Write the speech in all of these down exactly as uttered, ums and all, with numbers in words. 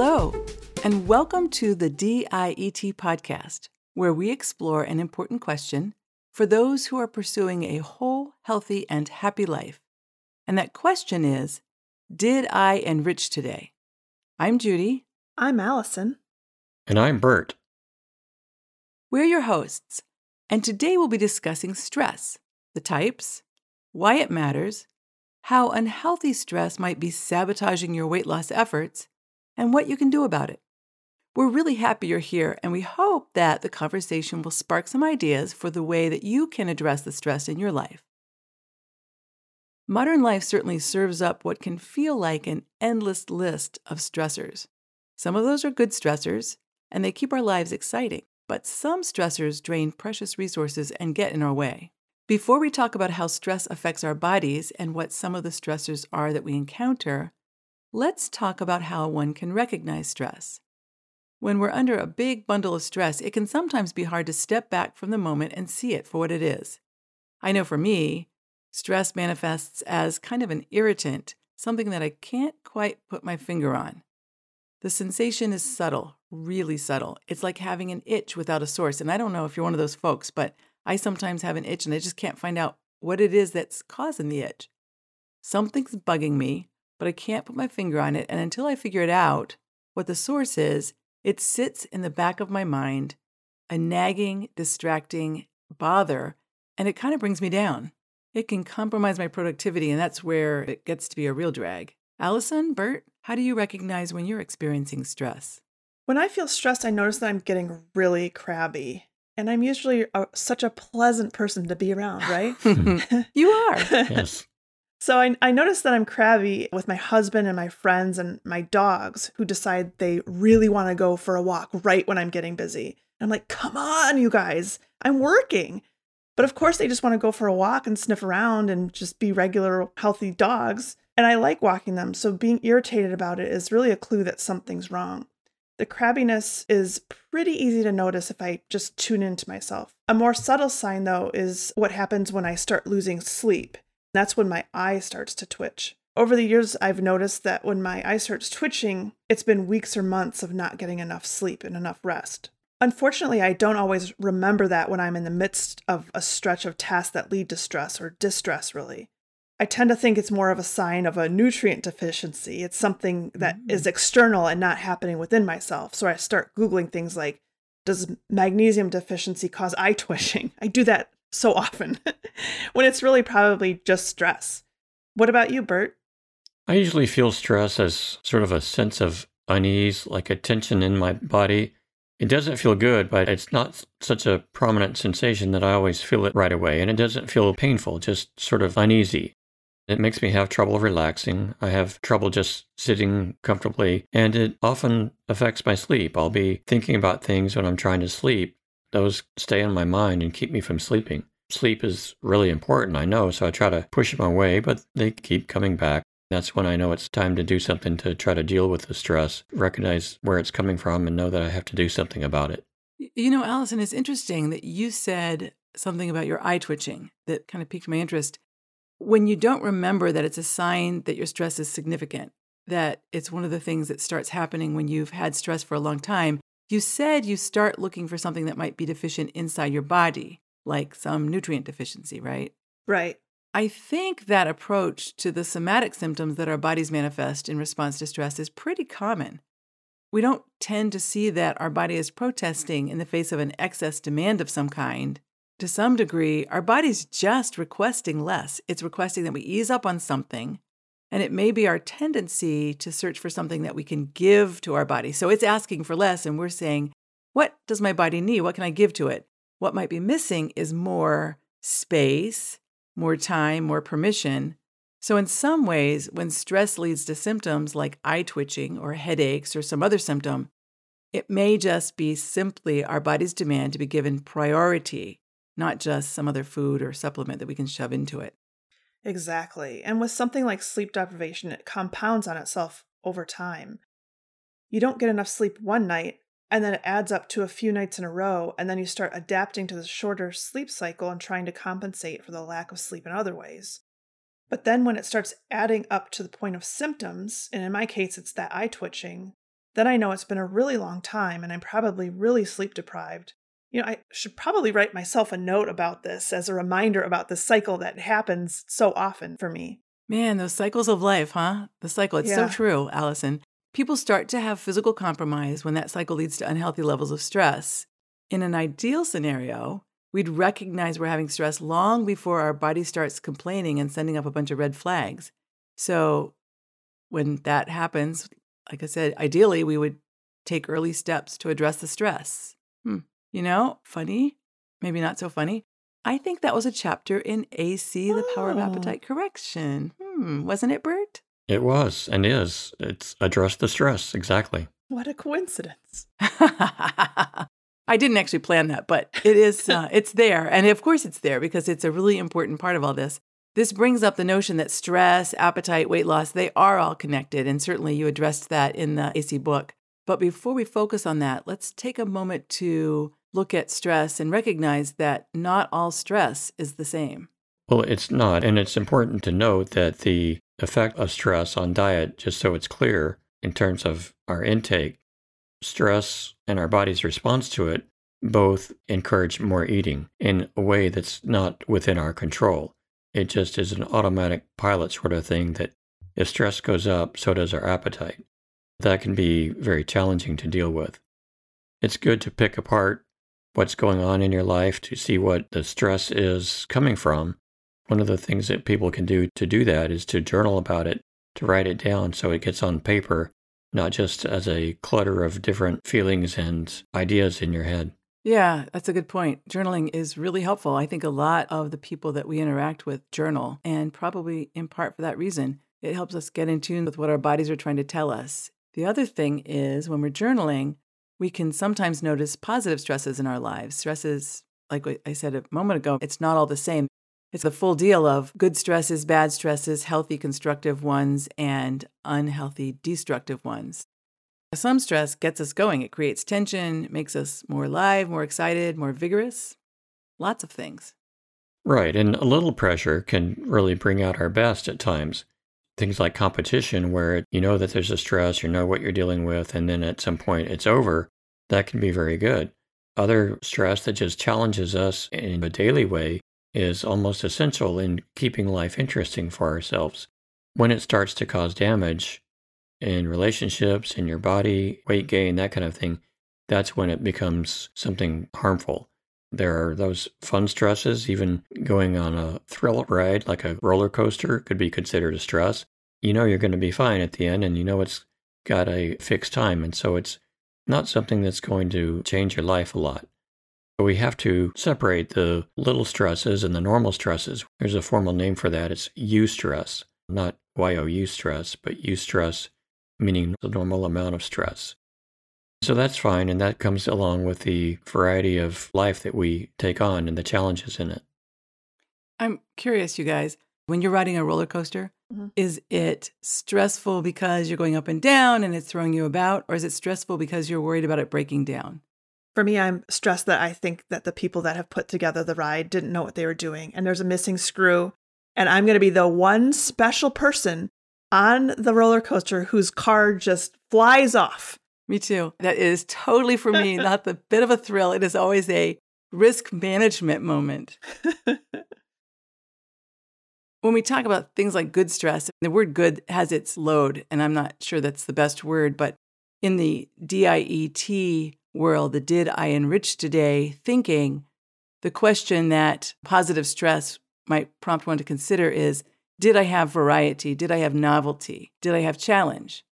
Hello, and welcome to the D I E T podcast, where we explore an important question for those who are pursuing a whole, healthy, and happy life. And that question is, did I enrich today? I'm Judy. I'm Allison. And I'm Bert. We're your hosts, and today we'll be discussing stress, the types, why it matters, how unhealthy stress might be sabotaging your weight loss efforts, and what you can do about it. We're really happy you're here, and we hope that the conversation will spark some ideas for the way that you can address the stress in your life. Modern life certainly serves up what can feel like an endless list of stressors. Some of those are good stressors, and they keep our lives exciting, but some stressors drain precious resources and get in our way. Before we talk about how stress affects our bodies and what some of the stressors are that we encounter, let's talk about how one can recognize stress. When we're under a big bundle of stress, it can sometimes be hard to step back from the moment and see it for what it is. I know for me, stress manifests as kind of an irritant, something that I can't quite put my finger on. The sensation is subtle, really subtle. It's like having an itch without a source, and I don't know if you're one of those folks, but I sometimes have an itch and I just can't find out what it is that's causing the itch. Something's bugging me, but I can't put my finger on it, and until I figure it out, what the source is, it sits in the back of my mind, a nagging, distracting bother, and it kind of brings me down. It can compromise my productivity, and that's where it gets to be a real drag. Allison, Bert, how do you recognize when you're experiencing stress? When I feel stressed, I notice that I'm getting really crabby. And I'm usually a, such a pleasant person to be around, right? You are. Yes. So I, I notice that I'm crabby with my husband and my friends and my dogs who decide they really want to go for a walk right when I'm getting busy. And I'm like, come on, you guys, I'm working. But of course, they just want to go for a walk and sniff around and just be regular, healthy dogs. And I like walking them. So being irritated about it is really a clue that something's wrong. The crabbiness is pretty easy to notice if I just tune into myself. A more subtle sign, though, is what happens when I start losing sleep. That's when my eye starts to twitch. Over the years, I've noticed that when my eye starts twitching, it's been weeks or months of not getting enough sleep and enough rest. Unfortunately, I don't always remember that when I'm in the midst of a stretch of tasks that lead to stress or distress, really. I tend to think it's more of a sign of a nutrient deficiency. It's something that mm. is external and not happening within myself. So I start Googling things like, does magnesium deficiency cause eye twitching? I do that so often when it's really probably just stress. What about you, Bert? I usually feel stress as sort of a sense of unease, like a tension in my body. It doesn't feel good, but it's not such a prominent sensation that I always feel it right away. And it doesn't feel painful, just sort of uneasy. It makes me have trouble relaxing. I have trouble just sitting comfortably, and it often affects my sleep. I'll be thinking about things when I'm trying to sleep. Those stay in my mind and keep me from sleeping. Sleep is really important, I know, so I try to push them away, but they keep coming back. That's when I know it's time to do something to try to deal with the stress, recognize where it's coming from, and know that I have to do something about it. You know, Allison, it's interesting that you said something about your eye twitching that kind of piqued my interest. When you don't remember that it's a sign that your stress is significant, that it's one of the things that starts happening when you've had stress for a long time, you said you start looking for something that might be deficient inside your body, like some nutrient deficiency, right? Right. I think that approach to the somatic symptoms that our bodies manifest in response to stress is pretty common. We don't tend to see that our body is protesting in the face of an excess demand of some kind. To some degree, our body's just requesting less. It's requesting that we ease up on something, and it may be our tendency to search for something that we can give to our body. So it's asking for less, and we're saying, what does my body need? What can I give to it? What might be missing is more space, more time, more permission. So in some ways, when stress leads to symptoms like eye twitching or headaches or some other symptom, it may just be simply our body's demand to be given priority, not just some other food or supplement that we can shove into it. Exactly. And with something like sleep deprivation, it compounds on itself over time. You don't get enough sleep one night, and then it adds up to a few nights in a row, and then you start adapting to the shorter sleep cycle and trying to compensate for the lack of sleep in other ways. But then when it starts adding up to the point of symptoms, and in my case, it's that eye twitching, Then I know it's been a really long time and I'm probably really sleep deprived. You know, I should probably write myself a note about this as a reminder about the cycle that happens so often for me. Man, those cycles of life, huh? The cycle. It's yeah. so true, Allison. People start to have physical compromise when that cycle leads to unhealthy levels of stress. In an ideal scenario, we'd recognize we're having stress long before our body starts complaining and sending up a bunch of red flags. So when that happens, like I said, ideally, we would take early steps to address the stress. Hmm. You know, funny, maybe not so funny. I think that was a chapter in A C, The Power of Appetite Correction. Hmm. Wasn't it, Bert? It was and is. It's address the stress. Exactly. What a coincidence. I didn't actually plan that, but it is, uh, it's there. And of course it's there because it's a really important part of all this. This brings up the notion that stress, appetite, weight loss, they are all connected. And certainly you addressed that in the A C book. But before we focus on that, let's take a moment to look at stress and recognize that not all stress is the same. Well, it's not. And it's important to note that the effect of stress on diet, just so it's clear in terms of our intake, stress and our body's response to it both encourage more eating in a way that's not within our control. It just is an automatic pilot sort of thing that if stress goes up, so does our appetite. That can be very challenging to deal with. It's good to pick apart what's going on in your life to see what the stress is coming from. One of the things that people can do to do that is to journal about it, to write it down so it gets on paper, not just as a clutter of different feelings and ideas in your head. Yeah, that's a good point. Journaling is really helpful. I think a lot of the people that we interact with journal, and probably in part for that reason. It helps us get in tune with what our bodies are trying to tell us. The other thing is when we're journaling, we can sometimes notice positive stresses in our lives. Stresses, like I said a moment ago, it's not all the same. It's the full deal of good stresses, bad stresses, healthy constructive ones, and unhealthy destructive ones. Some stress gets us going. It creates tension, makes us more alive, more excited, more vigorous. Lots of things. Right, and a little pressure can really bring out our best at times. Things like competition where you know that there's a stress, you know what you're dealing with, and then at some point it's over. That can be very good. Other stress that just challenges us in a daily way is almost essential in keeping life interesting for ourselves. When it starts to cause damage in relationships, in your body, weight gain, that kind of thing, that's when it becomes something harmful. There are those fun stresses, even going on a thrill ride like a roller coaster could be considered a stress. You know you're going to be fine at the end and you know it's got a fixed time, and so it's not something that's going to change your life a lot. We have to separate the little stresses and the normal stresses. There's a formal name for that. It's eustress, not Y O U stress, but eustress, meaning the normal amount of stress. So that's fine, and that comes along with the variety of life that we take on and the challenges in it. I'm curious, you guys, when you're riding a roller coaster, mm-hmm. is it stressful because you're going up and down and it's throwing you about, or is it stressful because you're worried about it breaking down? For me, I'm stressed that I think that the people that have put together the ride didn't know what they were doing and there's a missing screw. And I'm going to be the one special person on the roller coaster whose car just flies off. Me too. That is totally for me, not the bit of a thrill. It is always a risk management moment. When we talk about things like good stress, the word good has its load, and I'm not sure that's the best word, but in the D I E T world, the did I enrich today thinking, the question that positive stress might prompt one to consider is, did I have variety? Did I have novelty? Did I have challenge?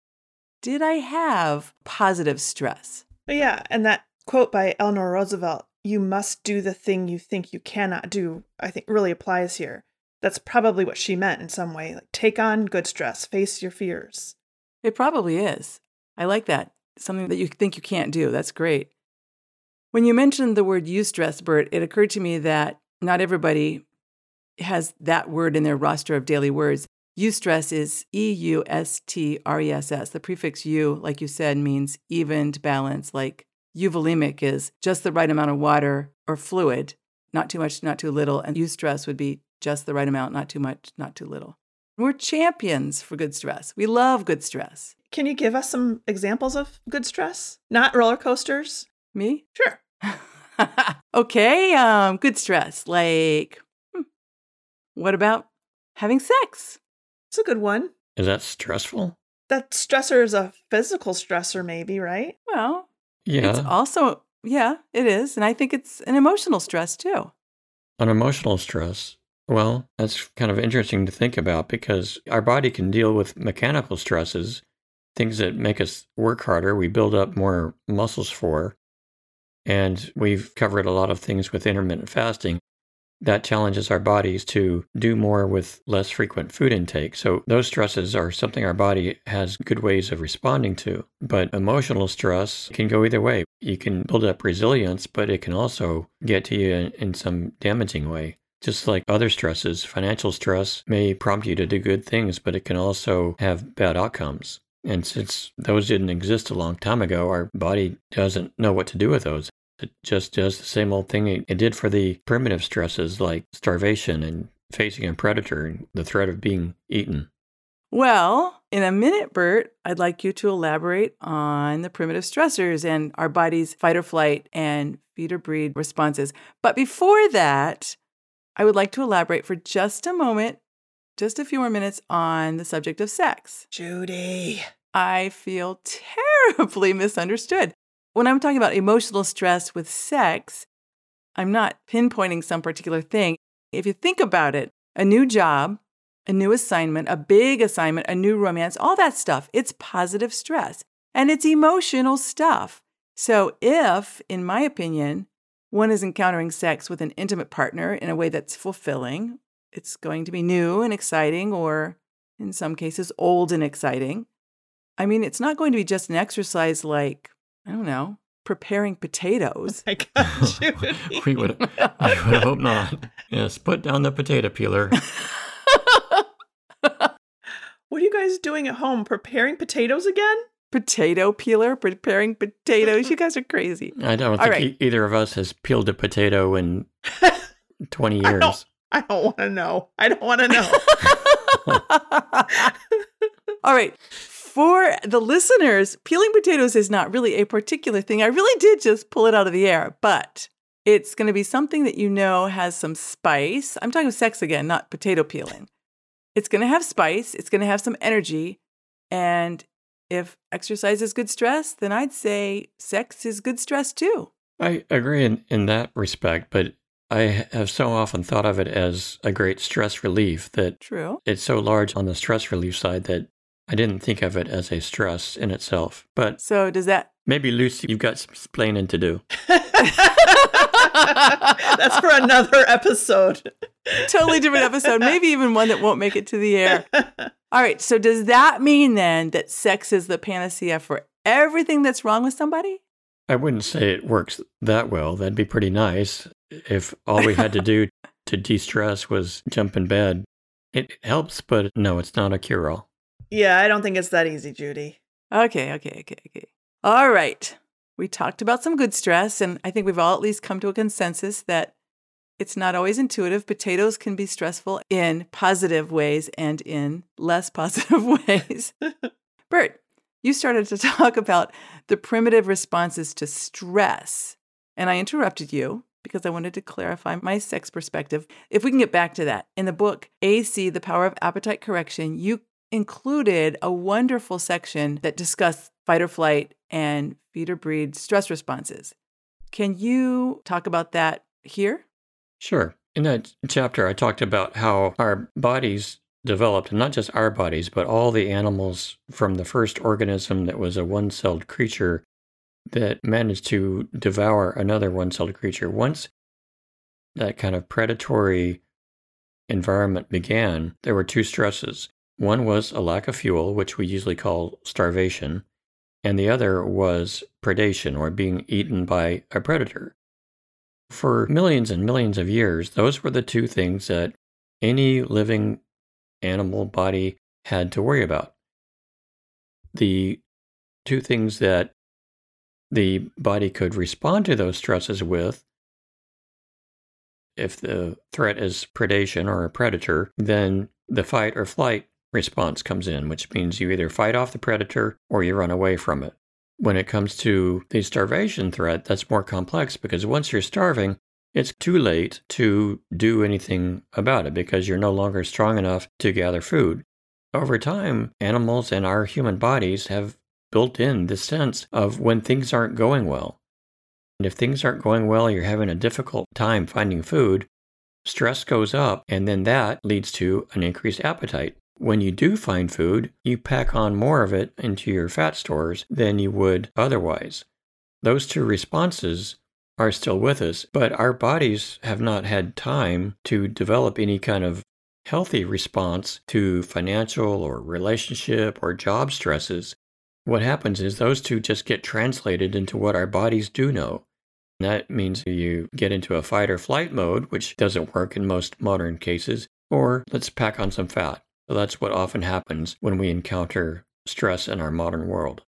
Did I have positive stress? Yeah, and that quote by Eleanor Roosevelt, you must do the thing you think you cannot do, I think really applies here. That's probably what she meant in some way. Like, take on good stress, face your fears. It probably is. I like that. Something that you think you can't do. That's great. When you mentioned the word eustress, Bert, it occurred to me that not everybody has that word in their roster of daily words. Eustress is E U S T R E S S. The prefix eu, like you said, means evened, balanced, like euvolemic is just the right amount of water or fluid, not too much, not too little. And eustress would be just the right amount, not too much, not too little. We're champions for good stress. We love good stress. Can you give us some examples of good stress? Not roller coasters? Me? Sure. Okay, um, good stress. Like, hmm, what about having sex? It's a good one. Is that stressful? That stressor is a physical stressor, maybe, right? Well, yeah. It's also, yeah, it is. And I think it's an emotional stress, too. An emotional stress? Well, that's kind of interesting to think about because our body can deal with mechanical stresses, things that make us work harder, we build up more muscles for. And we've covered a lot of things with intermittent fasting. That challenges our bodies to do more with less frequent food intake. So those stresses are something our body has good ways of responding to. But emotional stress can go either way. You can build up resilience, but it can also get to you in, in some damaging way. Just like other stresses, financial stress may prompt you to do good things, but it can also have bad outcomes. And since those didn't exist a long time ago, our body doesn't know what to do with those. It just does the same old thing it did for the primitive stresses like starvation and facing a predator and the threat of being eaten. Well, in a minute, Bert, I'd like you to elaborate on the primitive stressors and our body's fight or flight and feed or breed responses. But before that, I would like to elaborate for just a moment, just a few more minutes on the subject of sex. Judy. I feel terribly misunderstood. When I'm talking about emotional stress with sex, I'm not pinpointing some particular thing. If you think about it, a new job, a new assignment, a big assignment, a new romance, all that stuff, it's positive stress and it's emotional stuff. So if, in my opinion, one is encountering sex with an intimate partner in a way that's fulfilling, it's going to be new and exciting or, in some cases, old and exciting. I mean, it's not going to be just an exercise like, I don't know, preparing potatoes. Oh my gosh, Judy. we would, I would hope not. Yes, put down the potato peeler. What are you guys doing at home? Preparing potatoes again? Potato peeler? Preparing potatoes? You guys are crazy. I don't All think right. e- either of us has peeled a potato in twenty years. I don't, I don't want to know. I don't want to know. All right. For the listeners, peeling potatoes is not really a particular thing. I really did just pull it out of the air, but it's going to be something that you know has some spice. I'm talking sex again, not potato peeling. It's going to have spice. It's going to have some energy. And if exercise is good stress, then I'd say sex is good stress too. I agree in, in that respect, but I have so often thought of it as a great stress relief that True. It's so large on the stress relief side that I didn't think of it as a stress in itself, but so does that. Maybe, Lucy, you've got some explaining to do. That's for another episode. Totally different episode. Maybe even one that won't make it to the air. All right. So does that mean then that sex is the panacea for everything that's wrong with somebody? I wouldn't say it works that well. That'd be pretty nice if all we had to do to de-stress was jump in bed. It helps, but no, it's not a cure-all. Yeah, I don't think it's that easy, Judy. Okay, okay, okay, okay. All right. We talked about some good stress, and I think we've all at least come to a consensus that it's not always intuitive. Potatoes can be stressful in positive ways and in less positive ways. Bert, you started to talk about the primitive responses to stress, and I interrupted you because I wanted to clarify my sex perspective. If we can get back to that, in the book, A C, The Power of Appetite Correction, you included a wonderful section that discussed fight or flight and feed or breed stress responses. Can you talk about that here? Sure. In that chapter, I talked about how our bodies developed, and not just our bodies, but all the animals from the first organism that was a one-celled creature that managed to devour another one-celled creature. Once that kind of predatory environment began, there were two stresses. One was a lack of fuel, which we usually call starvation, and the other was predation, or being eaten by a predator. For millions and millions of years, those were the two things that any living animal body had to worry about. The two things that the body could respond to those stresses with, if the threat is predation or a predator, then the fight or flight response comes in, which means you either fight off the predator or you run away from it. When it comes to the starvation threat, that's more complex because once you're starving, it's too late to do anything about it because you're no longer strong enough to gather food. Over time, animals and our human bodies have built in the sense of when things aren't going well. And if things aren't going well, you're having a difficult time finding food, stress goes up, and then that leads to an increased appetite. When you do find food, you pack on more of it into your fat stores than you would otherwise. Those two responses are still with us, but our bodies have not had time to develop any kind of healthy response to financial or relationship or job stresses. What happens is those two just get translated into what our bodies do know. And that means you get into a fight or flight mode, which doesn't work in most modern cases, or let's pack on some fat. So that's what often happens when we encounter stress in our modern world.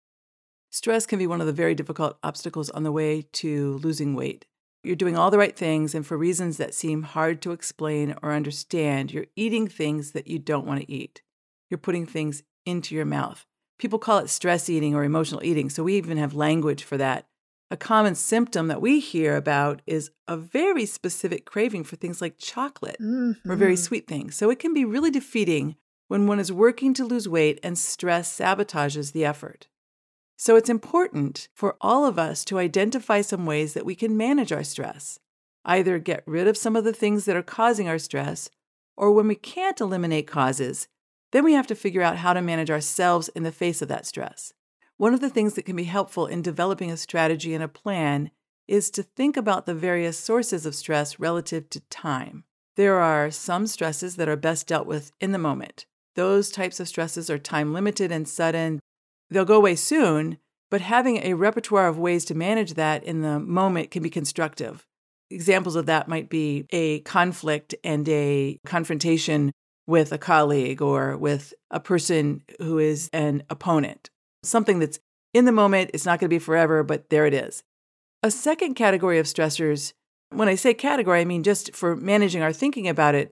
Stress can be one of the very difficult obstacles on the way to losing weight. You're doing all the right things, and for reasons that seem hard to explain or understand, you're eating things that you don't want to eat. You're putting things into your mouth. People call it stress eating or emotional eating, so we even have language for that. A common symptom that we hear about is a very specific craving for things like chocolate mm-hmm. or very sweet things. So it can be really defeating when one is working to lose weight and stress sabotages the effort. So it's important for all of us to identify some ways that we can manage our stress, either get rid of some of the things that are causing our stress, or when we can't eliminate causes, then we have to figure out how to manage ourselves in the face of that stress. One of the things that can be helpful in developing a strategy and a plan is to think about the various sources of stress relative to time. There are some stresses that are best dealt with in the moment. Those types of stresses are time-limited and sudden. They'll go away soon, but having a repertoire of ways to manage that in the moment can be constructive. Examples of that might be a conflict and a confrontation with a colleague or with a person who is an opponent. Something that's in the moment, it's not going to be forever, but there it is. A second category of stressors, when I say category, I mean just for managing our thinking about it,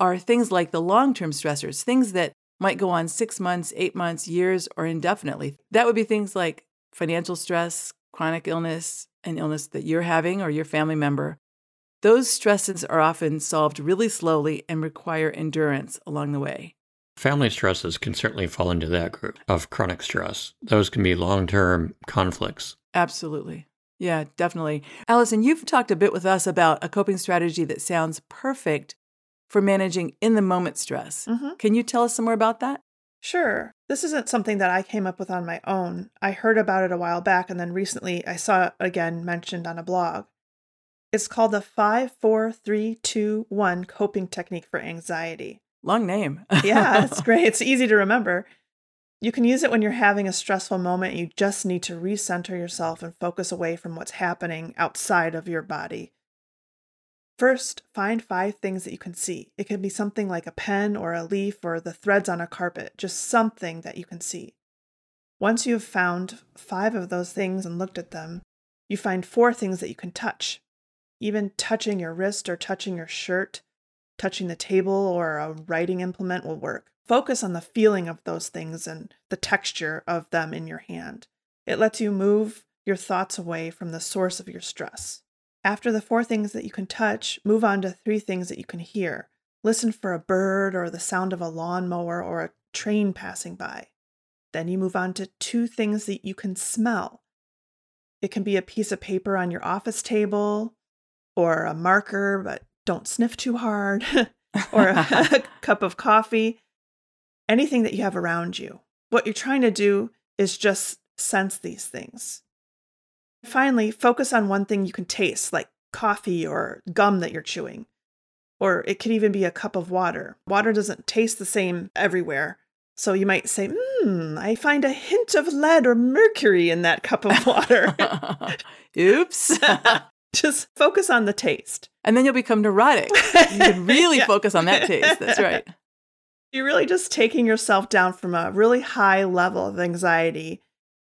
are things like the long-term stressors, things that might go on six months, eight months, years, or indefinitely. That would be things like financial stress, chronic illness, an illness that you're having or your family member. Those stresses are often solved really slowly and require endurance along the way. Family stresses can certainly fall into that group of chronic stress. Those can be long-term conflicts. Absolutely. Yeah, definitely. Allison, you've talked a bit with us about a coping strategy that sounds perfect for managing in-the-moment stress. Mm-hmm. Can you tell us some more about that? Sure. This isn't something that I came up with on my own. I heard about it a while back, and then recently I saw it again mentioned on a blog. It's called the five four three two one coping technique for anxiety. Long name. Yeah, it's great. It's easy to remember. You can use it when you're having a stressful moment. You just need to recenter yourself and focus away from what's happening outside of your body. First, find five things that you can see. It can be something like a pen or a leaf or the threads on a carpet, just something that you can see. Once you've found five of those things and looked at them, you find four things that you can touch. Even touching your wrist or touching your shirt, touching the table or a writing implement will work. Focus on the feeling of those things and the texture of them in your hand. It lets you move your thoughts away from the source of your stress. After the four things that you can touch, move on to three things that you can hear. Listen for a bird or the sound of a lawnmower or a train passing by. Then you move on to two things that you can smell. It can be a piece of paper on your office table, or a marker, but don't sniff too hard, or a, a cup of coffee, anything that you have around you. What you're trying to do is just sense these things. Finally, focus on one thing you can taste, like coffee or gum that you're chewing, or it could even be a cup of water. Water doesn't taste the same everywhere, so you might say, hmm, I find a hint of lead or mercury in that cup of water. Oops. Just focus on the taste. And then you'll become neurotic. You can really yeah. focus on that taste. That's right. You're really just taking yourself down from a really high level of anxiety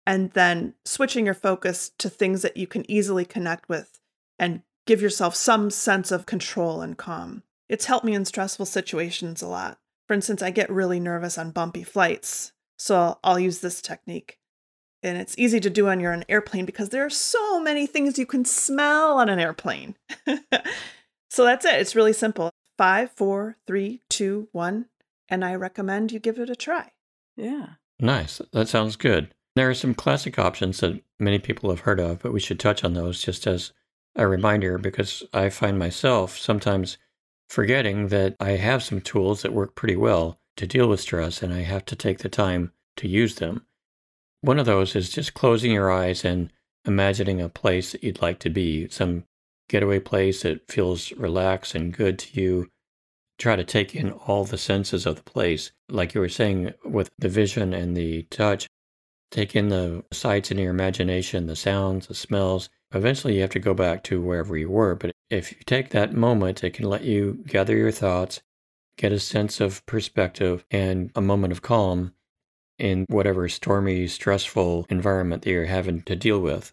and then switching your focus to things that you can easily connect with and give yourself some sense of control and calm. It's helped me in stressful situations a lot. For instance, I get really nervous on bumpy flights, so I'll use this technique. And it's easy to do when you're on an airplane because there are so many things you can smell on an airplane. So that's it. It's really simple. Five, four, three, two, one. And I recommend you give it a try. Yeah. Nice. That sounds good. There are some classic options that many people have heard of, but we should touch on those just as a reminder, because I find myself sometimes forgetting that I have some tools that work pretty well to deal with stress, and I have to take the time to use them. One of those is just closing your eyes and imagining a place that you'd like to be, some getaway place that feels relaxed and good to you. Try to take in all the senses of the place. Like you were saying with the vision and the touch, take in the sights in your imagination, the sounds, the smells. Eventually you have to go back to wherever you were. But if you take that moment, it can let you gather your thoughts, get a sense of perspective and a moment of calm in whatever stormy, stressful environment that you're having to deal with.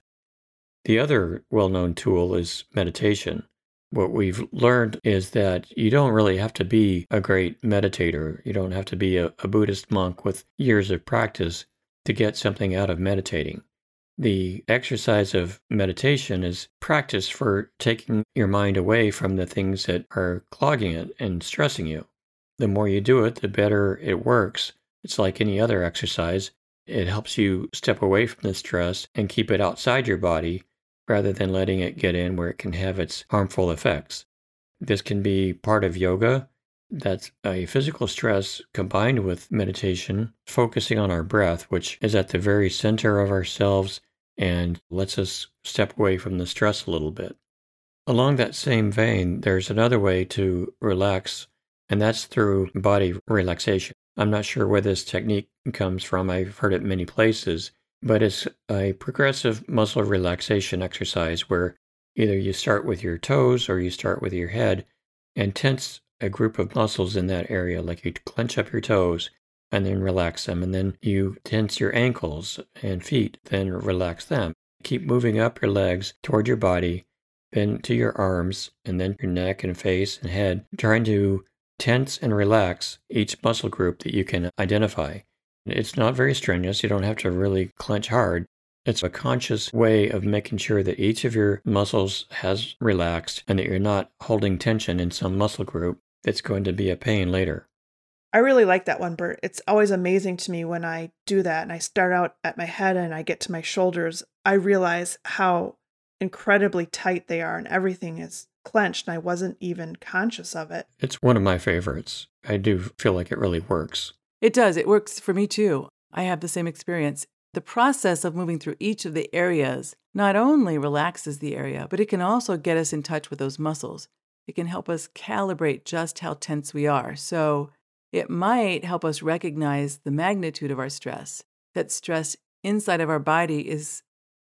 The other well-known tool is meditation. What we've learned is that you don't really have to be a great meditator. You don't have to be a, a Buddhist monk with years of practice to get something out of meditating. The exercise of meditation is practice for taking your mind away from the things that are clogging it and stressing you. The more you do it, the better it works. It's like any other exercise. It helps you step away from the stress and keep it outside your body, rather than letting it get in where it can have its harmful effects. This can be part of yoga. That's a physical stress combined with meditation, focusing on our breath, which is at the very center of ourselves and lets us step away from the stress a little bit. Along that same vein, there's another way to relax, and that's through body relaxation. I'm not sure where this technique comes from. I've heard it many places. But it's a progressive muscle relaxation exercise where either you start with your toes or you start with your head and tense a group of muscles in that area, like you clench up your toes and then relax them, and then you tense your ankles and feet, then relax them. Keep moving up your legs toward your body, then to your arms, and then your neck and face and head, trying to tense and relax each muscle group that you can identify. It's not very strenuous. You don't have to really clench hard. It's a conscious way of making sure that each of your muscles has relaxed and that you're not holding tension in some muscle group that's going to be a pain later. I really like that one, Bert. It's always amazing to me when I do that and I start out at my head and I get to my shoulders, I realize how incredibly tight they are and everything is clenched and I wasn't even conscious of it. It's one of my favorites. I do feel like it really works. It does. It works for me too. I have the same experience. The process of moving through each of the areas not only relaxes the area, but it can also get us in touch with those muscles. It can help us calibrate just how tense we are. So it might help us recognize the magnitude of our stress, that stress inside of our body is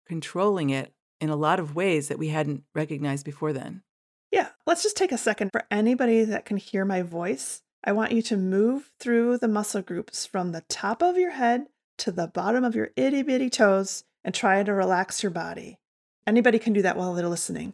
controlling it in a lot of ways that we hadn't recognized before then. Yeah. Let's just take a second. For anybody that can hear my voice, I want you to move through the muscle groups from the top of your head to the bottom of your itty bitty toes and try to relax your body. Anybody can do that while they're listening.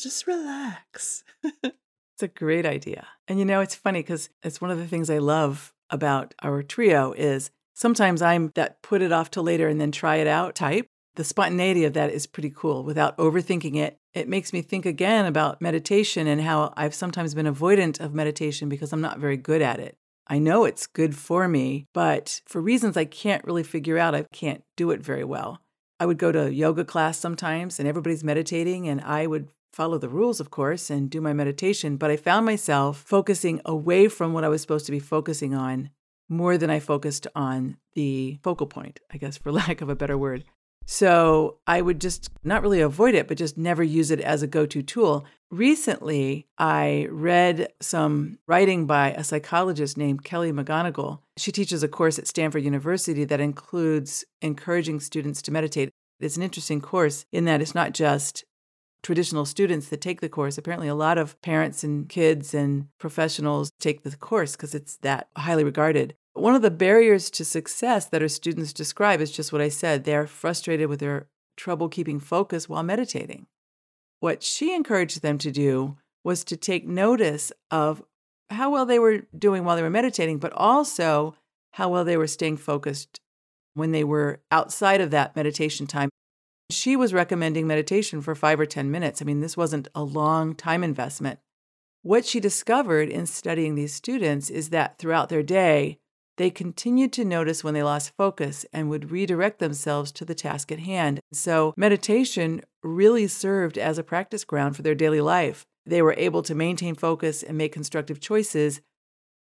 Just relax. It's a great idea. And you know, it's funny because it's one of the things I love about our trio is sometimes I'm that put it off till later and then try it out type. The spontaneity of that is pretty cool without overthinking it. It makes me think again about meditation and how I've sometimes been avoidant of meditation because I'm not very good at it. I know it's good for me, but for reasons I can't really figure out, I can't do it very well. I would go to yoga class sometimes and everybody's meditating and I would follow the rules, of course, and do my meditation, but I found myself focusing away from what I was supposed to be focusing on more than I focused on the focal point, I guess, for lack of a better word. So I would just not really avoid it, but just never use it as a go-to tool. Recently, I read some writing by a psychologist named Kelly McGonigal. She teaches a course at Stanford University that includes encouraging students to meditate. It's an interesting course in that it's not just traditional students that take the course. Apparently, a lot of parents and kids and professionals take the course because it's that highly regarded. One of the barriers to success that our students describe is just what I said. They're frustrated with their trouble keeping focus while meditating. What she encouraged them to do was to take notice of how well they were doing while they were meditating, but also how well they were staying focused when they were outside of that meditation time. She was recommending meditation for five or ten minutes. I mean, this wasn't a long time investment. What she discovered in studying these students is that throughout their day, they continued to notice when they lost focus and would redirect themselves to the task at hand. So meditation really served as a practice ground for their daily life. They were able to maintain focus and make constructive choices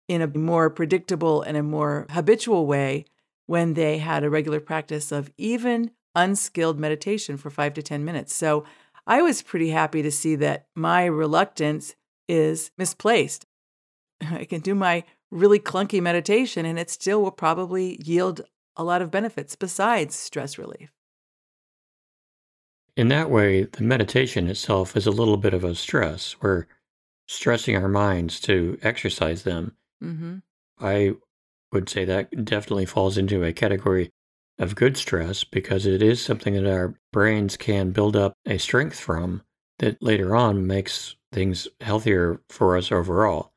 in a more predictable and a more habitual way when they had a regular practice of even unskilled meditation for five to ten minutes. So I was pretty happy to see that my reluctance is misplaced. I can do my really clunky meditation, and it still will probably yield a lot of benefits besides stress relief. In that way, the meditation itself is a little bit of a stress. We're stressing our minds to exercise them. Mm-hmm. I would say that definitely falls into a category of good stress because it is something that our brains can build up a strength from that later on makes things healthier for us overall.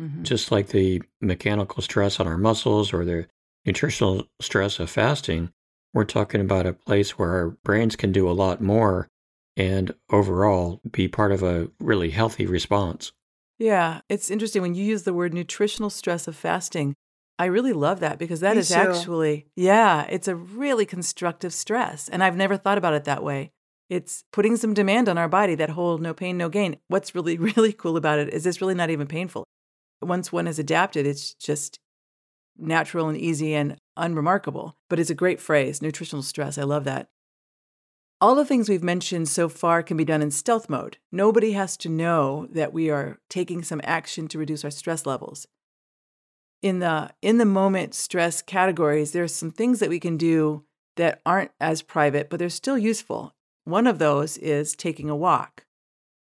Mm-hmm. Just like the mechanical stress on our muscles or the nutritional stress of fasting, we're talking about a place where our brains can do a lot more and overall be part of a really healthy response. Yeah, it's interesting when you use the word nutritional stress of fasting. I really love that because that Me is too. actually, yeah, it's a really constructive stress. And I've never thought about it that way. It's putting some demand on our body, that whole no pain, no gain. What's really, really cool about it is it's really not even painful. Once one has adapted, it's just natural and easy and unremarkable. But it's a great phrase, nutritional stress. I love that. All the things we've mentioned so far can be done in stealth mode. Nobody has to know that we are taking some action to reduce our stress levels. In the in the moment stress categories, there are some things that we can do that aren't as private, but they're still useful. One of those is taking a walk.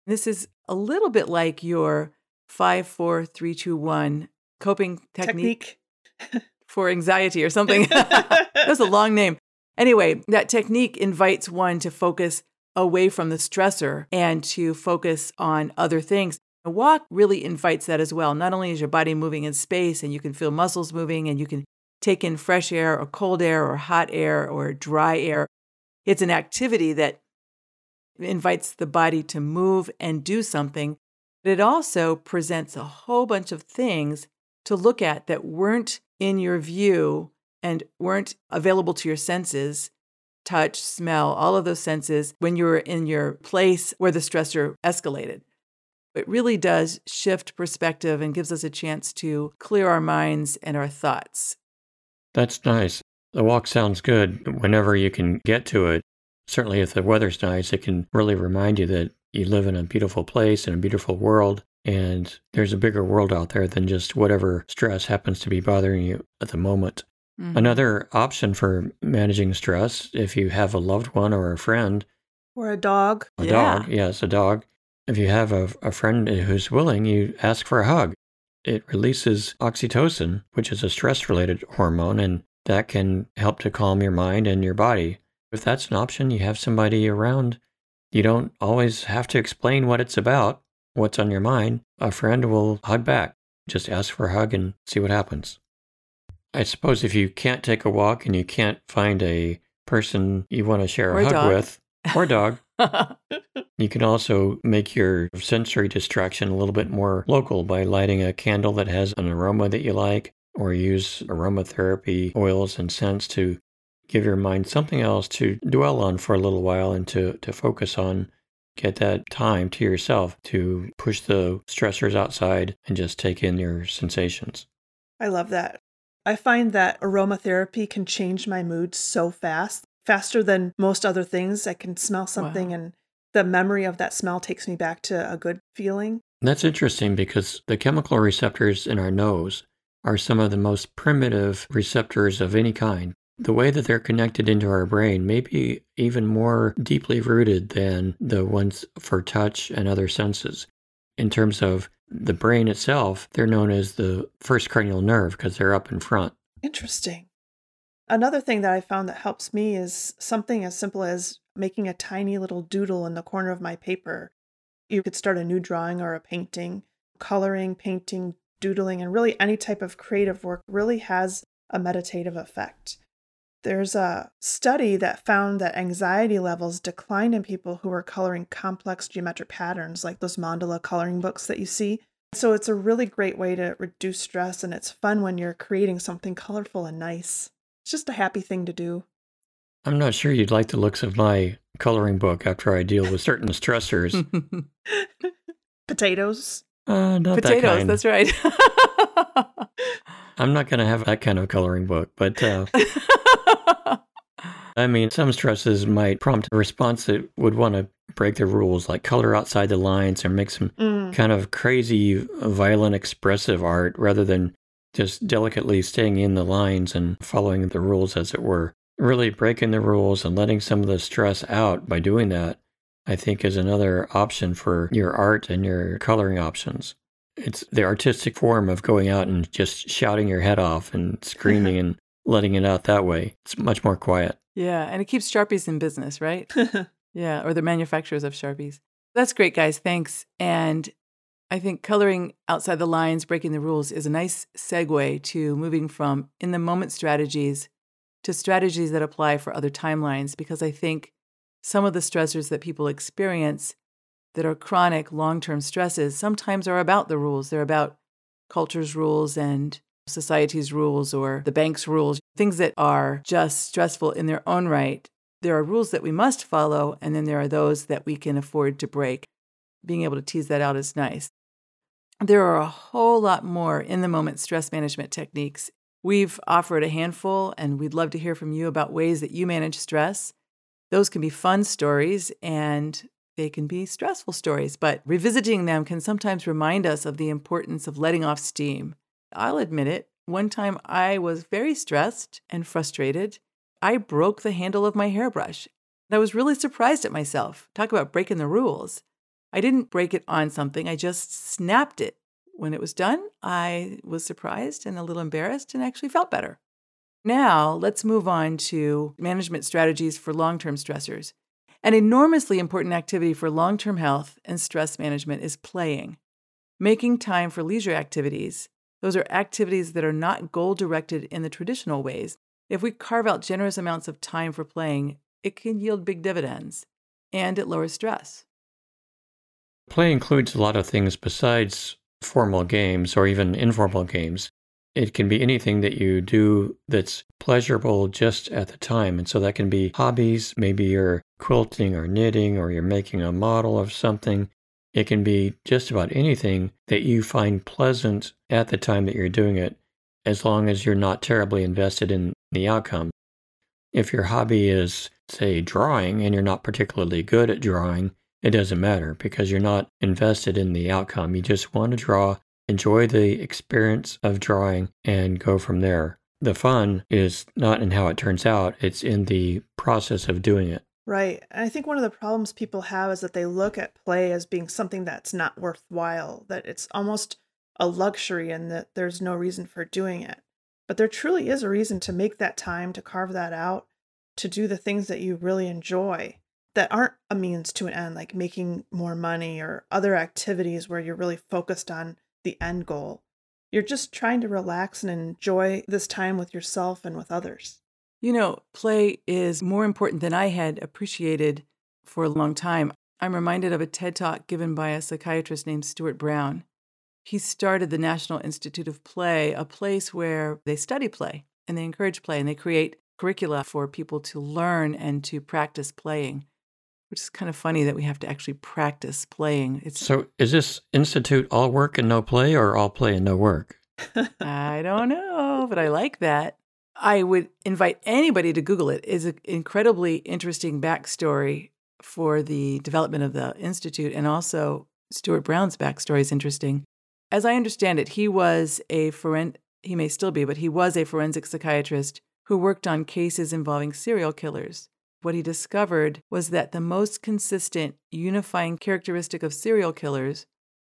This is a little bit like your Five, four, three, two, one. Coping technique, technique. for anxiety or something. That's a long name. Anyway, that technique invites one to focus away from the stressor and to focus on other things. A walk really invites that as well. Not only is your body moving in space and you can feel muscles moving and you can take in fresh air or cold air or hot air or dry air, it's an activity that invites the body to move and do something. But it also presents a whole bunch of things to look at that weren't in your view and weren't available to your senses, touch, smell, all of those senses when you were in your place where the stressor escalated. It really does shift perspective and gives us a chance to clear our minds and our thoughts. That's nice. The walk sounds good whenever you can get to it. Certainly if the weather's nice, it can really remind you that you live in a beautiful place and a beautiful world, and there's a bigger world out there than just whatever stress happens to be bothering you at the moment. Mm-hmm. Another option for managing stress, if you have a loved one or a friend. Or a dog. A yeah. dog, yes, a dog. If you have a, a friend who's willing, you ask for a hug. It releases oxytocin, which is a stress-related hormone, and that can help to calm your mind and your body. If that's an option, you have somebody around. You don't always have to explain what it's about, what's on your mind. A friend will hug back. Just ask for a hug and see what happens. I suppose if you can't take a walk and you can't find a person you want to share a or hug dog. with, or dog, you can also make your sensory distraction a little bit more local by lighting a candle that has an aroma that you like, or use aromatherapy oils and scents to give your mind something else to dwell on for a little while and to, to focus on. Get that time to yourself to push the stressors outside and just take in your sensations. I love that. I find that aromatherapy can change my mood so fast, faster than most other things. I can smell something wow. and the memory of that smell takes me back to a good feeling. That's interesting because the chemical receptors in our nose are some of the most primitive receptors of any kind. The way that they're connected into our brain may be even more deeply rooted than the ones for touch and other senses. In terms of the brain itself, they're known as the first cranial nerve because they're up in front. Interesting. Another thing that I found that helps me is something as simple as making a tiny little doodle in the corner of my paper. You could start a new drawing or a painting. coloring, painting, doodling, and really any type of creative work really has a meditative effect. There's a study that found that anxiety levels declined in people who were coloring complex geometric patterns, like those mandala coloring books that you see. So it's a really great way to reduce stress, and it's fun when you're creating something colorful and nice. It's just a happy thing to do. I'm not sure you'd like the looks of my coloring book after I deal with certain stressors. Potatoes. Uh, not Potatoes, that kind. That's right. I'm not going to have that kind of coloring book, but uh, I mean, some stresses might prompt a response that would want to break the rules, like color outside the lines or make some mm. kind of crazy, violent, expressive art rather than just delicately staying in the lines and following the rules, as it were. Really breaking the rules and letting some of the stress out by doing that, I think, is another option for your art and your coloring options. It's the artistic form of going out and just shouting your head off and screaming and letting it out that way. It's much more quiet. Yeah, and it keeps Sharpies in business, right? Yeah, or the manufacturers of Sharpies. That's great, guys. Thanks. And I think coloring outside the lines, breaking the rules, is a nice segue to moving from in-the-moment strategies to strategies that apply for other timelines, because I think some of the stressors that people experience that are chronic long-term stresses sometimes are about the rules. They're about culture's rules and society's rules or the bank's rules, things that are just stressful in their own right. There are rules that we must follow, and then there are those that we can afford to break. Being able to tease that out is nice. There are a whole lot more in-the-moment stress management techniques. We've offered a handful, and we'd love to hear from you about ways that you manage stress. Those can be fun stories, and they can be stressful stories, but revisiting them can sometimes remind us of the importance of letting off steam. I'll admit it, one time I was very stressed and frustrated. I broke the handle of my hairbrush. I was really surprised at myself. Talk about breaking the rules. I didn't break it on something. I just snapped it. When it was done, I was surprised and a little embarrassed and actually felt better. Now, let's move on to management strategies for long-term stressors. An enormously important activity for long-term health and stress management is playing. Making time for leisure activities. Those are activities that are not goal-directed in the traditional ways. If we carve out generous amounts of time for playing, it can yield big dividends, and it lowers stress. Play includes a lot of things besides formal games or even informal games. It can be anything that you do that's pleasurable just at the time. And so that can be hobbies. Maybe you're quilting or knitting, or you're making a model of something. It can be just about anything that you find pleasant at the time that you're doing it, as long as you're not terribly invested in the outcome. If your hobby is, say, drawing, and you're not particularly good at drawing, it doesn't matter because you're not invested in the outcome. You just want to draw, enjoy the experience of drawing, and go from there. The fun is not in how it turns out, it's in the process of doing it. Right. And I think one of the problems people have is that they look at play as being something that's not worthwhile, that it's almost a luxury and that there's no reason for doing it. But there truly is a reason to make that time, to carve that out, to do the things that you really enjoy, that aren't a means to an end, like making more money or other activities where you're really focused on the end goal. You're just trying to relax and enjoy this time with yourself and with others. You know, play is more important than I had appreciated for a long time. I'm reminded of a TED Talk given by a psychiatrist named Stuart Brown. He started the National Institute of Play, a place where they study play and they encourage play and they create curricula for people to learn and to practice playing. Which is kind of funny that we have to actually practice playing. It's so is this institute all work and no play or all play and no work? I don't know, but I like that. I would invite anybody to Google it. It's an incredibly interesting backstory for the development of the institute, and also Stuart Brown's backstory is interesting. As I understand it, he was a foren- he may still be, but he was a forensic psychiatrist who worked on cases involving serial killers. What he discovered was that the most consistent unifying characteristic of serial killers,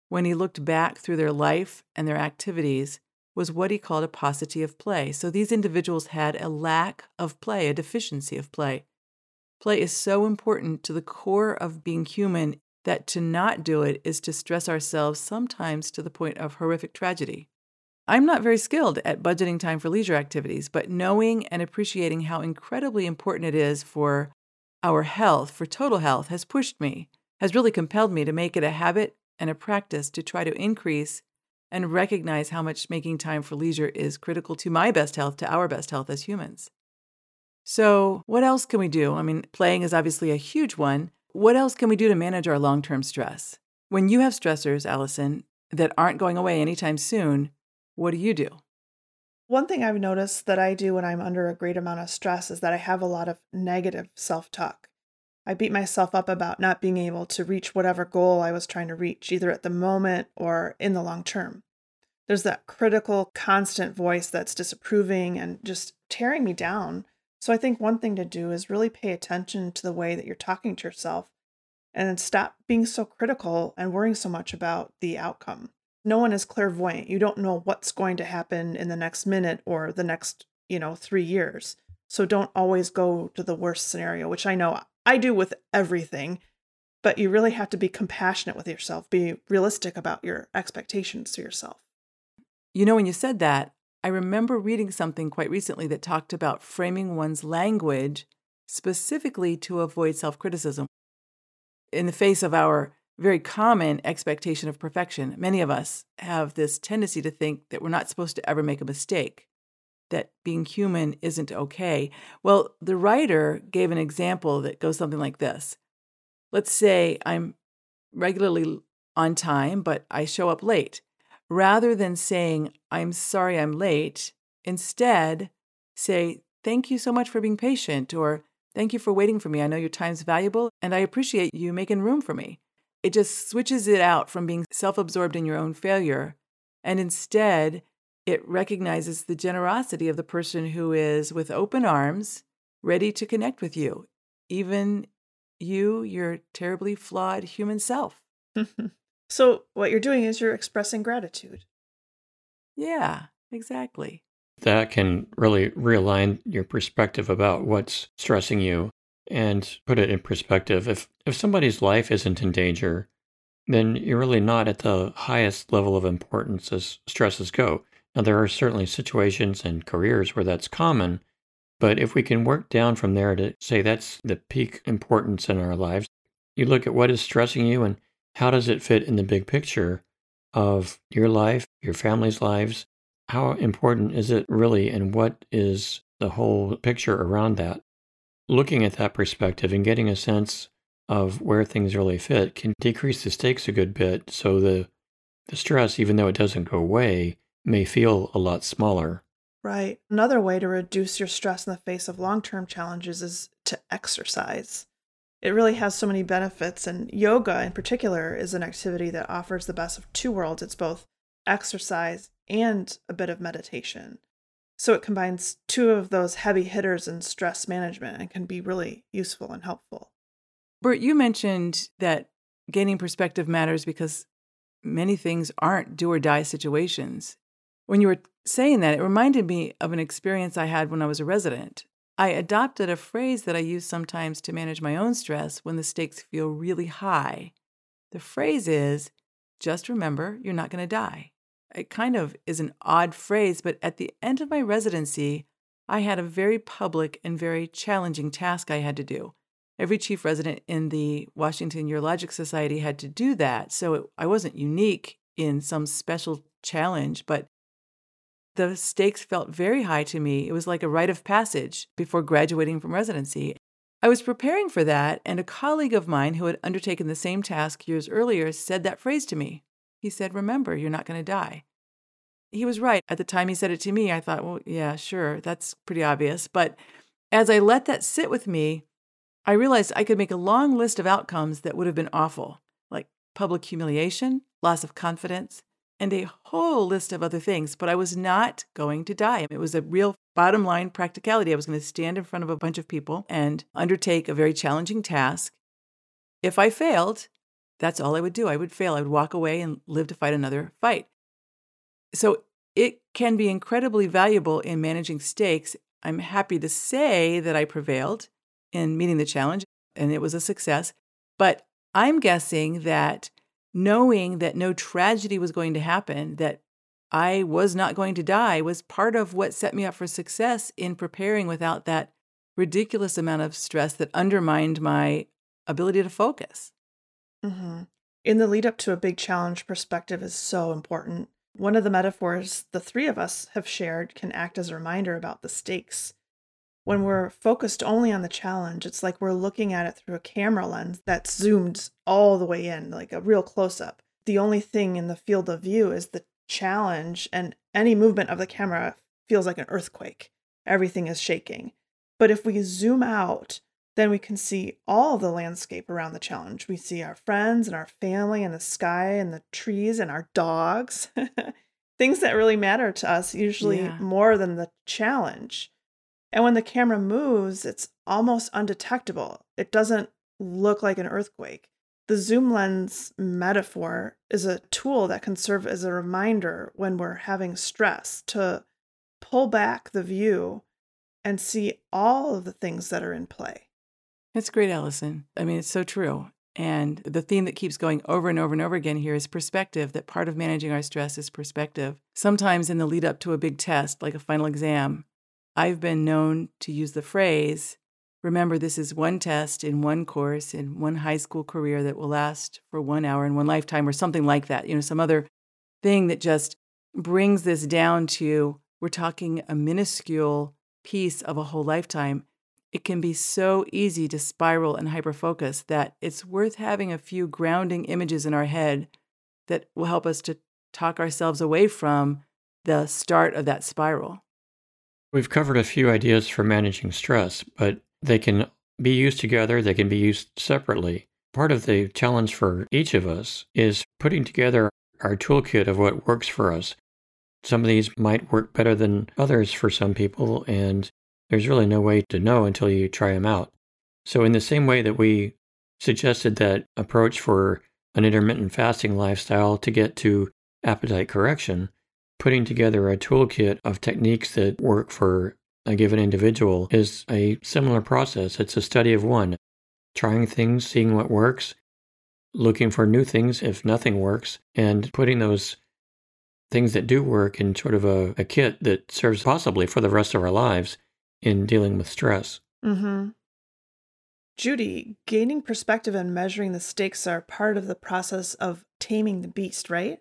when he looked back through their life and their activities, was what he called a paucity of play. So these individuals had a lack of play, a deficiency of play. Play is so important to the core of being human that to not do it is to stress ourselves sometimes to the point of horrific tragedy. I'm not very skilled at budgeting time for leisure activities, but knowing and appreciating how incredibly important it is for our health, for total health, has pushed me, has really compelled me to make it a habit and a practice to try to increase and recognize how much making time for leisure is critical to my best health, to our best health as humans. So what else can we do? I mean, playing is obviously a huge one. What else can we do to manage our long-term stress? When you have stressors, Allison, that aren't going away anytime soon, what do you do? One thing I've noticed that I do when I'm under a great amount of stress is that I have a lot of negative self-talk. I beat myself up about not being able to reach whatever goal I was trying to reach, either at the moment or in the long term. There's that critical, constant voice that's disapproving and just tearing me down. So I think one thing to do is really pay attention to the way that you're talking to yourself and stop being so critical and worrying so much about the outcome. No one is clairvoyant. You don't know what's going to happen in the next minute or the next, you know, three years. So don't always go to the worst scenario, which I know I do with everything, but you really have to be compassionate with yourself, be realistic about your expectations to yourself. You know, when you said that, I remember reading something quite recently that talked about framing one's language specifically to avoid self-criticism. In the face of our very common expectation of perfection, many of us have this tendency to think that we're not supposed to ever make a mistake, that being human isn't okay. Well, the writer gave an example that goes something like this. Let's say I'm regularly on time, but I show up late. Rather than saying, I'm sorry I'm late, instead say, thank you so much for being patient, or thank you for waiting for me. I know your time's valuable, and I appreciate you making room for me. It just switches it out from being self-absorbed in your own failure, and instead it recognizes the generosity of the person who is with open arms, ready to connect with you, even you, your terribly flawed human self. So what you're doing is you're expressing gratitude. Yeah, exactly. That can really realign your perspective about what's stressing you. And put it in perspective, if if somebody's life isn't in danger, then you're really not at the highest level of importance as stresses go. Now, there are certainly situations and careers where that's common, but if we can work down from there to say that's the peak importance in our lives, you look at what is stressing you and how does it fit in the big picture of your life, your family's lives, how important is it really, and what is the whole picture around that? Looking at that perspective and getting a sense of where things really fit can decrease the stakes a good bit, so the, the stress, even though it doesn't go away, may feel a lot smaller. Right. Another way to reduce your stress in the face of long-term challenges is to exercise. It really has so many benefits, and yoga in particular is an activity that offers the best of two worlds. It's both exercise and a bit of meditation. So it combines two of those heavy hitters in stress management and can be really useful and helpful. Bert, you mentioned that gaining perspective matters because many things aren't do or die situations. When you were saying that, it reminded me of an experience I had when I was a resident. I adopted a phrase that I use sometimes to manage my own stress when the stakes feel really high. The phrase is, just remember, you're not going to die. It kind of is an odd phrase, but at the end of my residency, I had a very public and very challenging task I had to do. Every chief resident in the Washington Urologic Society had to do that, so it, I wasn't unique in some special challenge, but the stakes felt very high to me. It was like a rite of passage before graduating from residency. I was preparing for that, and a colleague of mine who had undertaken the same task years earlier said that phrase to me. He said, remember, you're not going to die. He was right. At the time he said it to me, I thought, well, yeah, sure, that's pretty obvious. But as I let that sit with me, I realized I could make a long list of outcomes that would have been awful, like public humiliation, loss of confidence, and a whole list of other things. But I was not going to die. It was a real bottom line practicality. I was going to stand in front of a bunch of people and undertake a very challenging task. If I failed, that's all I would do. I would fail. I would walk away and live to fight another fight. So it can be incredibly valuable in managing stakes. I'm happy to say that I prevailed in meeting the challenge, and it was a success. But I'm guessing that knowing that no tragedy was going to happen, that I was not going to die, was part of what set me up for success in preparing without that ridiculous amount of stress that undermined my ability to focus. Mm-hmm. In the lead up to a big challenge, perspective is so important. One of the metaphors the three of us have shared can act as a reminder about the stakes. When we're focused only on the challenge, it's like we're looking at it through a camera lens that's zoomed all the way in, like a real close-up. The only thing in the field of view is the challenge, and any movement of the camera feels like an earthquake. Everything is shaking. But if we zoom out, then we can see all the landscape around the challenge. We see our friends and our family and the sky and the trees and our dogs. Things that really matter to us, usually yeah. more than the challenge. And when the camera moves, it's almost undetectable. It doesn't look like an earthquake. The zoom lens metaphor is a tool that can serve as a reminder when we're having stress to pull back the view and see all of the things that are in play. That's great, Allison. I mean, it's so true. And the theme that keeps going over and over and over again here is perspective, that part of managing our stress is perspective. Sometimes in the lead up to a big test, like a final exam, I've been known to use the phrase, remember, this is one test in one course in one high school career that will last for one hour in one lifetime, or something like that. You know, some other thing that just brings this down to, we're talking a minuscule piece of a whole lifetime. It can be so easy to spiral and hyperfocus that it's worth having a few grounding images in our head that will help us to talk ourselves away from the start of that spiral. We've covered a few ideas for managing stress, but they can be used together, they can be used separately. Part of the challenge for each of us is putting together our toolkit of what works for us. Some of these might work better than others for some people, and there's really no way to know until you try them out. So in the same way that we suggested that approach for an intermittent fasting lifestyle to get to appetite correction, putting together a toolkit of techniques that work for a given individual is a similar process. It's a study of one, trying things, seeing what works, looking for new things if nothing works, and putting those things that do work in sort of a, a kit that serves possibly for the rest of our lives in dealing with stress. Mm-hmm. Judy, gaining perspective and measuring the stakes are part of the process of taming the beast, right?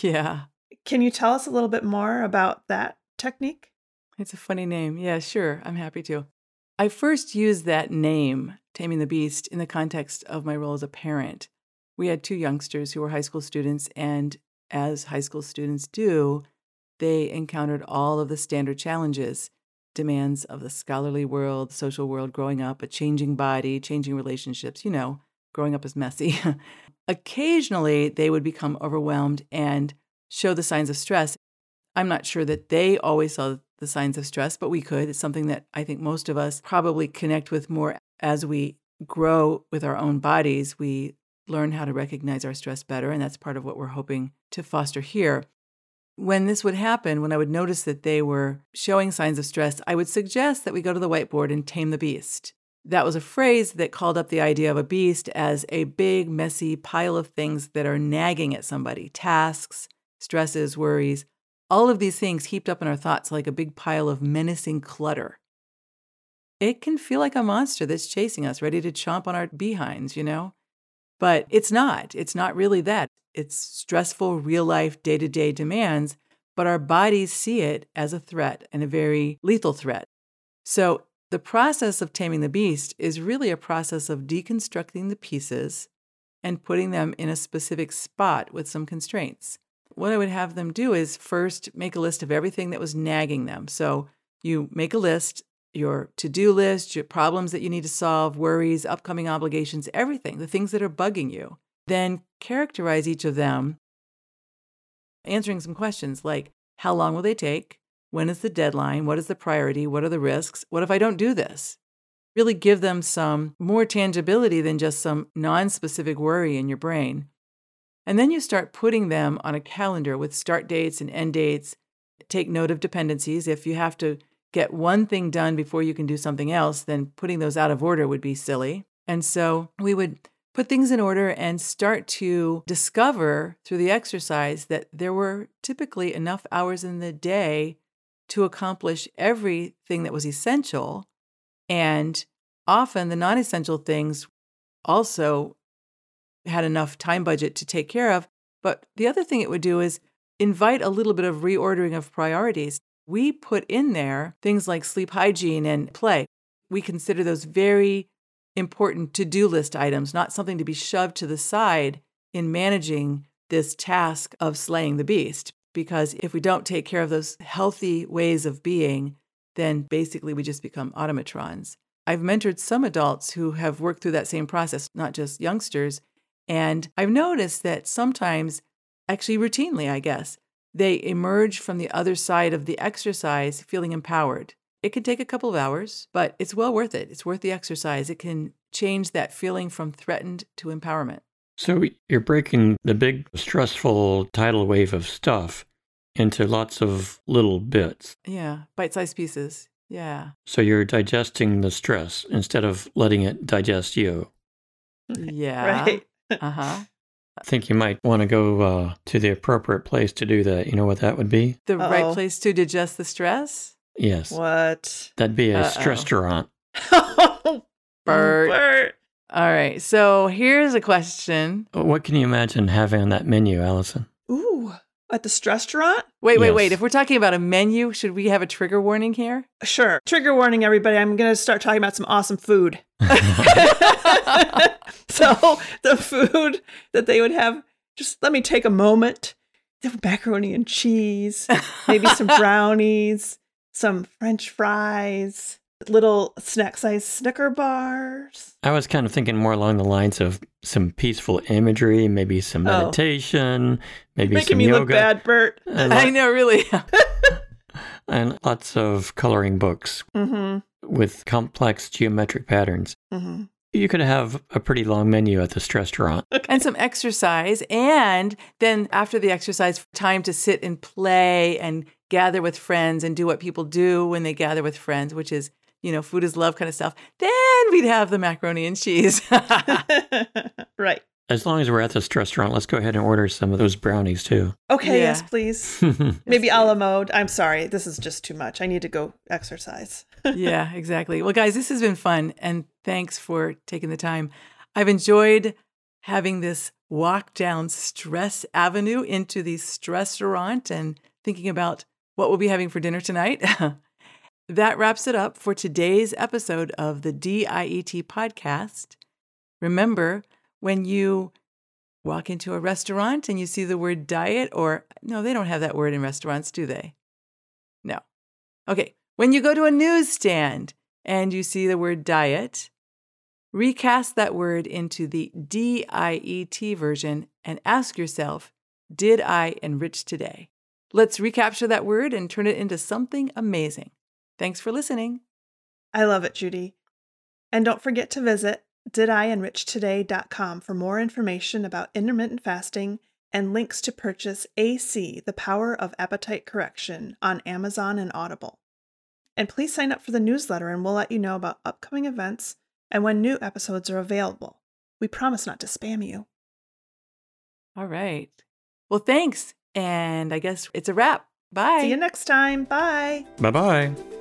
Yeah. Can you tell us a little bit more about that technique? It's a funny name. Yeah, sure. I'm happy to. I first used that name, Taming the Beast, in the context of my role as a parent. We had two youngsters who were high school students, and as high school students do, they encountered all of the standard challenges, demands of the scholarly world, social world, growing up, a changing body, changing relationships. You know, growing up is messy. Occasionally, they would become overwhelmed and show the signs of stress. I'm not sure that they always saw the signs of stress, but we could. It's something that I think most of us probably connect with more as we grow with our own bodies. We learn how to recognize our stress better, and that's part of what we're hoping to foster here. When this would happen, when I would notice that they were showing signs of stress, I would suggest that we go to the whiteboard and tame the beast. That was a phrase that called up the idea of a beast as a big, messy pile of things that are nagging at somebody, tasks, stresses, worries, all of these things heaped up in our thoughts like a big pile of menacing clutter. It can feel like a monster that's chasing us, ready to chomp on our behinds, you know? But it's not. It's not really that. It's stressful, real-life, day-to-day demands, but our bodies see it as a threat and a very lethal threat. So the process of taming the beast is really a process of deconstructing the pieces and putting them in a specific spot with some constraints. What I would have them do is first make a list of everything that was nagging them. So you make a list, your to-do list, your problems that you need to solve, worries, upcoming obligations, everything, the things that are bugging you. Then characterize each of them, answering some questions like, how long will they take? When is the deadline? What is the priority? What are the risks? What if I don't do this? Really give them some more tangibility than just some non-specific worry in your brain. And then you start putting them on a calendar with start dates and end dates. Take note of dependencies. If you have to get one thing done before you can do something else, then putting those out of order would be silly. And so we would put things in order and start to discover through the exercise that there were typically enough hours in the day to accomplish everything that was essential. And often the non-essential things also had enough time budget to take care of. But the other thing it would do is invite a little bit of reordering of priorities. We put in there things like sleep hygiene and play. We consider those very important to-do list items, not something to be shoved to the side in managing this task of slaying the beast. Because if we don't take care of those healthy ways of being, then basically we just become automatrons. I've mentored some adults who have worked through that same process, not just youngsters. And I've noticed that sometimes, actually routinely, I guess, they emerge from the other side of the exercise feeling empowered. It can take a couple of hours, but it's well worth it. It's worth the exercise. It can change that feeling from threatened to empowerment. So you're breaking the big, stressful tidal wave of stuff into lots of little bits. Yeah, bite-sized pieces. Yeah. So you're digesting the stress instead of letting it digest you. Yeah. Right. Uh-huh. I think you might want to go uh, to the appropriate place to do that. You know what that would be? The Uh-oh. Right place to digest the stress? Yes. What? That'd be a stress-restaurant. Bert. Bert. All right. So here's a question. What can you imagine having on that menu, Allison? Ooh, at the stress-restaurant? Wait, yes. wait, wait. If we're talking about a menu, should we have a trigger warning here? Sure. Trigger warning, everybody. I'm going to start talking about some awesome food. So the food that they would have, just let me take a moment. They have macaroni and cheese, maybe some brownies, some French fries, little snack-sized Snicker bars. I was kind of thinking more along the lines of some peaceful imagery, maybe some oh. meditation, maybe You're some yoga. Making me look bad, Bert. Lo- I know, really. And lots of coloring books mm-hmm. with complex geometric patterns. Mm-hmm. You could have a pretty long menu at the stress-restaurant. And some exercise. And then after the exercise, time to sit and play and gather with friends and do what people do when they gather with friends, which is, you know, food is love kind of stuff. Then we'd have the macaroni and cheese. Right. As long as we're at the stress-restaurant, let's go ahead and order some of those brownies too. Okay, yeah. Yes, please. Maybe a la mode. I'm sorry. This is just too much. I need to go exercise. Yeah, exactly. Well, guys, this has been fun. And thanks for taking the time. I've enjoyed having this walk down Stress Avenue into the stress-restaurant and thinking about what we'll be having for dinner tonight. That wraps it up for today's episode of the D I E T podcast. Remember, when you walk into a restaurant and you see the word diet or, no, they don't have that word in restaurants, do they? No. Okay. When you go to a newsstand and you see the word diet, recast that word into the D I E T version and ask yourself, did I enrich today? Let's recapture that word and turn it into something amazing. Thanks for listening. I love it, Judy. And don't forget to visit did I enrich today dot com for more information about intermittent fasting and links to purchase A C, The Power of Appetite Correction, on Amazon and Audible. And please sign up for the newsletter and we'll let you know about upcoming events and when new episodes are available. We promise not to spam you. All right. Well, thanks. And I guess it's a wrap. Bye. See you next time. Bye. Bye-bye.